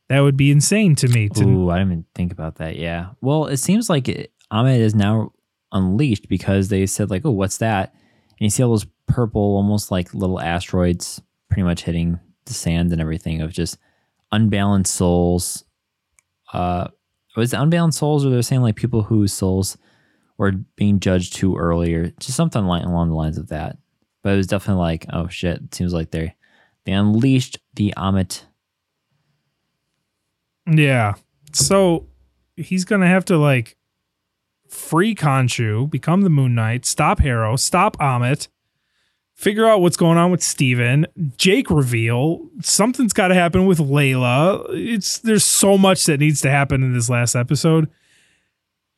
that would be insane to me. To- Ooh, I didn't even think about that. Yeah. Well, it seems like it, Amit is now unleashed because they said like, oh, what's that? And you see all those purple, almost like little asteroids pretty much hitting the sand and everything, of just unbalanced souls. Uh, was it unbalanced souls, or they're saying like people whose souls were being judged too early, or just something like along the lines of that. But it was definitely like, oh shit, it seems like they they unleashed the Amit. Yeah. So he's going to have to like free Khonshu, become the Moon Knight, stop Harrow, stop Amit, figure out what's going on with Steven, Jake reveal, something's got to happen with Layla. It's there's so much that needs to happen in this last episode.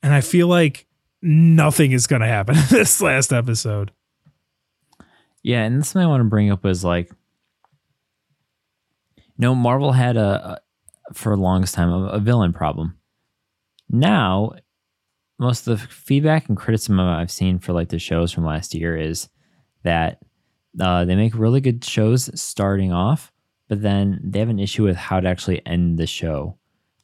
And I feel like nothing is going to happen in this last episode. Yeah, and this thing I want to bring up is like, you know, Marvel had a, a for the longest time, a, a villain problem. Now, most of the feedback and criticism I've seen for like the shows from last year is that Uh, they make really good shows starting off, but then they have an issue with how to actually end the show,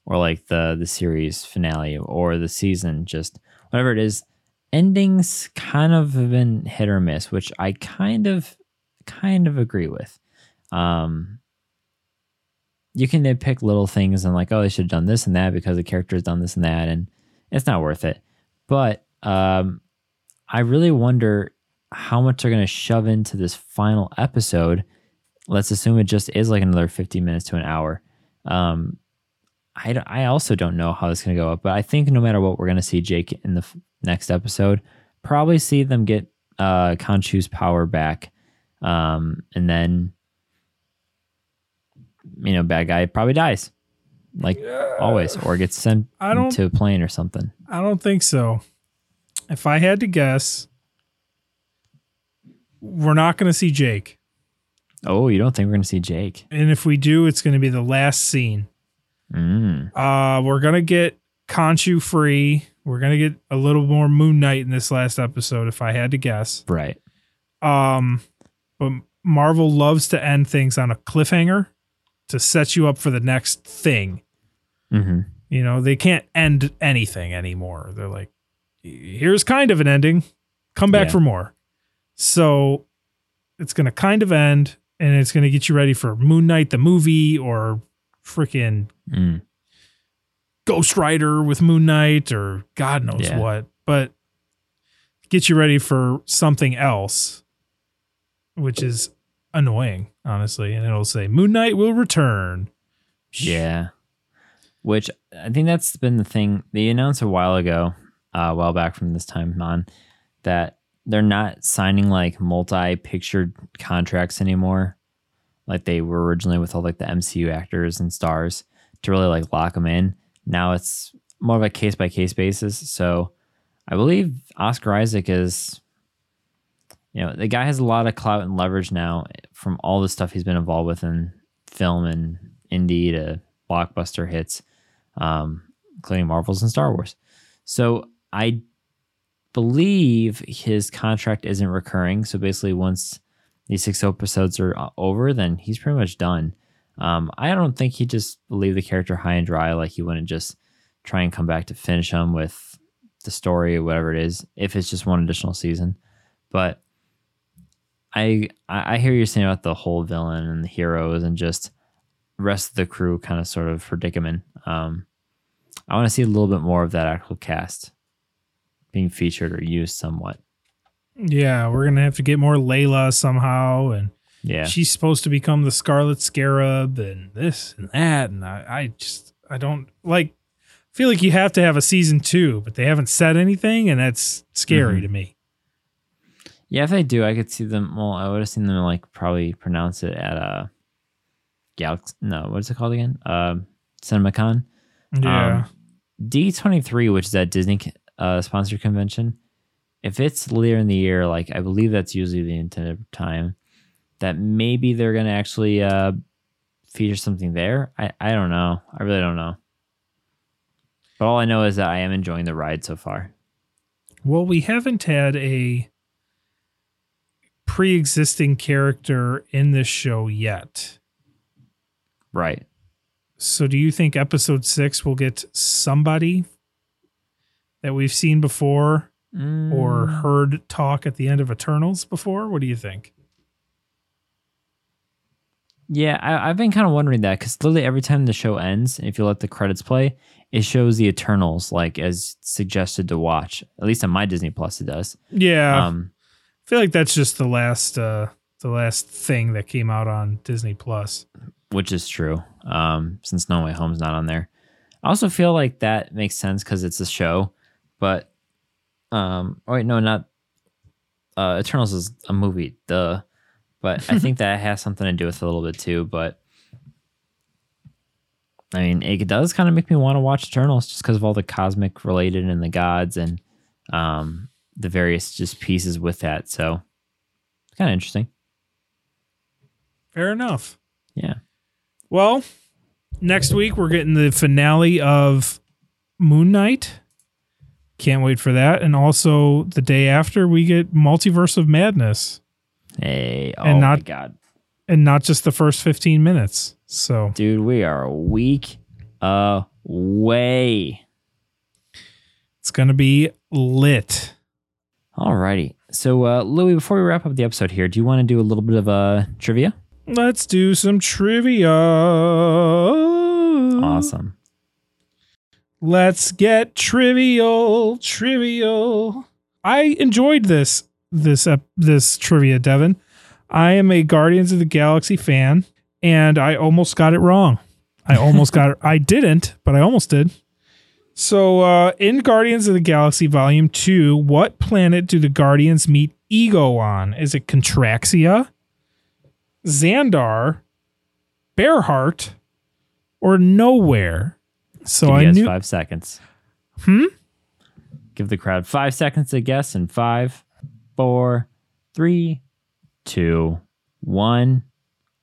or like the the series finale or the season, just whatever it is. Endings kind of have been hit or miss, which I kind of kind of agree with. Um, you can nitpick little things and like, oh, they should have done this and that because the character has done this and that, and it's not worth it. But um, I really wonder how much they're going to shove into this final episode. Let's assume it just is like another fifty minutes to an hour. Um, I, I also don't know how this is going to go up, but I think no matter what, we're going to see Jake in the f- next episode, probably see them get uh, Khonshu's power back. Um, and then, you know, bad guy probably dies like yeah. always, or gets sent I don't, to a plane or something. I don't think so. If I had to guess, we're not going to see Jake. Oh, you don't think we're going to see Jake? And if we do, it's going to be the last scene. Mm. Uh, we're going to get Khonshu free. We're going to get a little more Moon Knight in this last episode, if I had to guess. Right. Um, but Marvel loves to end things on a cliffhanger to set you up for the next thing. Mm-hmm. You know, they can't end anything anymore. They're like, here's kind of an ending. Come back yeah. for more. So it's going to kind of end, and it's going to get you ready for Moon Knight, the movie, or freaking mm. Ghost Rider with Moon Knight, or God knows yeah. what, but get you ready for something else, which is annoying, honestly. And it'll say Moon Knight will return. Yeah. Which I think that's been the thing. They announced a while ago, uh, a while back from this time on, that they're not signing like multi-pictured contracts anymore, like they were originally with all like the M C U actors and stars to really like lock them in. Now it's more of a case by case basis. So I believe Oscar Isaac is, you know, the guy has a lot of clout and leverage now from all the stuff he's been involved with in film and indie to blockbuster hits, um, including Marvels and Star Wars. So I believe his contract isn't recurring, so basically once these six episodes are over, then he's pretty much done. um I don't think he just leave the character high and dry, like he wouldn't just try and come back to finish him with the story or whatever it is, if it's just one additional season. But I I hear you're saying about the whole villain and the heroes and just rest of the crew kind of sort of predicament. um I want to see a little bit more of that actual cast being featured or used somewhat. Yeah, we're gonna have to get more Layla somehow, and yeah, she's supposed to become the Scarlet Scarab and this and that, and I, I just I don't like feel like you have to have a season two, but they haven't said anything, and that's scary mm-hmm. to me. Yeah, if they do, I could see them. Well, I would have seen them like probably pronounce it at a Galaxy. No, what's it called again? Uh, CinemaCon. Yeah. D twenty-three, which is that Disney Uh, sponsored convention. If it's later in the year, like I believe that's usually the intended time, that maybe they're going to actually uh, feature something there. I, I don't know. I really don't know. But all I know is that I am enjoying the ride so far. Well, we haven't had a pre-existing character in this show yet. Right. So do you think episode six will get somebody that we've seen before mm. or heard talk at the end of Eternals before? What do you think? Yeah, I, I've been kind of wondering that, because literally every time the show ends, if you let the credits play, it shows the Eternals like as suggested to watch. At least on my Disney Plus, it does. Yeah, um, I feel like that's just the last uh, the last thing that came out on Disney Plus, which is true. Um, since No Way Home's not on there, I also feel like that makes sense because it's a show. But, um, oh wait, no, not uh, Eternals is a movie, duh. But I think that has something to do with it a little bit too. But I mean, it does kind of make me want to watch Eternals just because of all the cosmic related and the gods and um, the various just pieces with that. So it's kind of interesting. Fair enough. Yeah. Well, next week we're getting the finale of Moon Knight. Can't wait for that. And also the day after we get Multiverse of Madness. Hey, oh and not, my God. And not just the first fifteen minutes. So, dude, we are a week away. It's going to be lit. All righty. So, uh, Louis, before we wrap up the episode here, do you want to do a little bit of uh, trivia? Let's do some trivia. Awesome. Let's get trivial, trivial. I enjoyed this, this, uh, this trivia, Devin. I am a Guardians of the Galaxy fan, and I almost got it wrong. I almost got it. I didn't, but I almost did. So uh, in Guardians of the Galaxy Volume two, what planet do the Guardians meet Ego on? Is it Contraxia, Xandar, Bearheart, or Nowhere? So Give I knew five seconds. Hmm? Give the crowd five seconds to guess in five, four, three, two, one.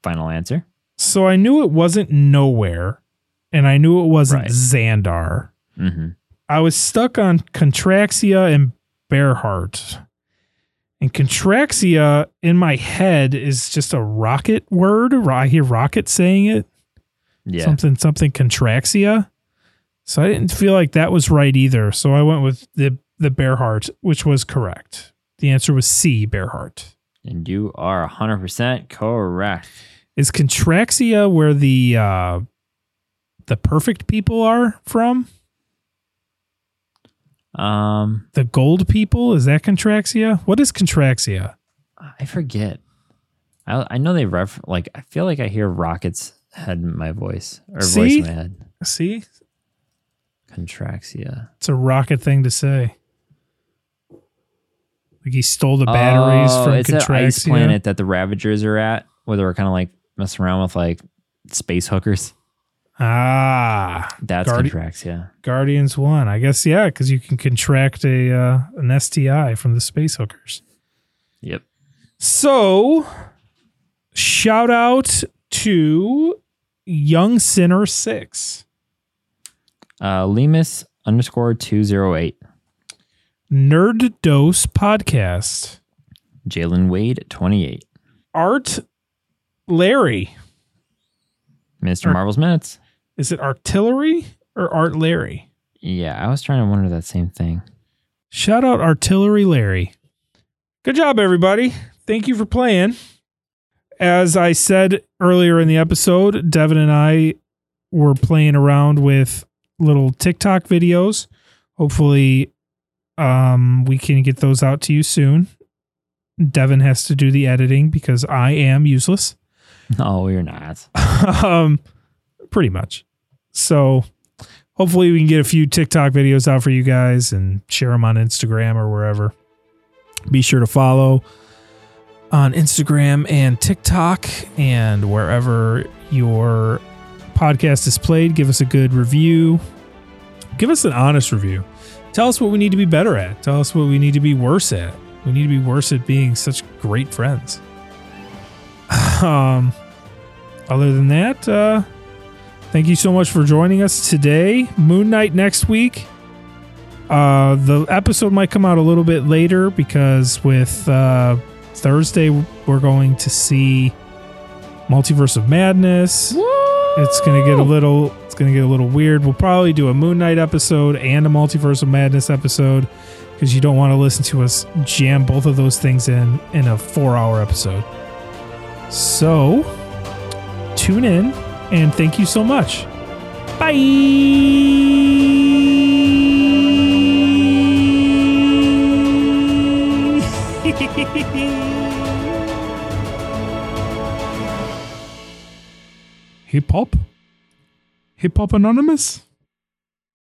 Final answer. So I knew it wasn't Nowhere, and I knew it wasn't right. Xandar. Mm-hmm. I was stuck on Contraxia and Bearheart. And Contraxia in my head is just a rocket word. I hear rocket saying it. Yeah. Something, something Contraxia. So I didn't feel like that was right either. So I went with the, the Bearheart, which was correct. The answer was C, Bearheart. And you are one hundred percent correct. Is Contraxia where the uh, the perfect people are from? Um, the gold people? Is that Contraxia? What is Contraxia? I forget. I I know they ref like I feel like I hear Rocket's head in my voice or See? voice in my head. See? Contraxia. It's a Rocket thing to say. Like he stole the batteries oh, from it's Contraxia. It's that ice planet that the Ravagers are at, where they were kind of like messing around with like space hookers. Ah, that's Guardi- Contraxia. Guardians one, I guess. Yeah, because you can contract a uh, an S T I from the space hookers. Yep. So, shout out to Young Sinner six, uh, Lemus underscore two zero eight, Nerd Dose Podcast, Jalen Wade twenty eight, Art Larry, Mister Ar- Marvel's Minutes. Is it Artillery or Art Larry? Yeah, I was trying to wonder that same thing. Shout out Artillery Larry. Good job, everybody. Thank you for playing. As I said earlier in the episode, Devin and I were playing around with little TikTok videos. Hopefully, um, we can get those out to you soon. Devin has to do the editing because I am useless. No, you're not. um... Pretty much. So hopefully we can get a few TikTok videos out for you guys and share them on Instagram or wherever. Be sure to follow on Instagram and TikTok and wherever your podcast is played. Give us a good review. Give us an honest review. Tell us what we need to be better at. Tell us what we need to be worse at. We need to be worse at being such great friends. Um, other than that, uh, thank you so much for joining us today. Moon Knight next week. Uh, the episode might come out a little bit later because with uh, Thursday, we're going to see Multiverse of Madness. Woo! It's gonna get a little, it's gonna get a little weird. We'll probably do a Moon Knight episode and a Multiverse of Madness episode because you don't want to listen to us jam both of those things in in a four-hour episode. So tune in. And thank you so much. Bye. Hip hop? Hip hop anonymous?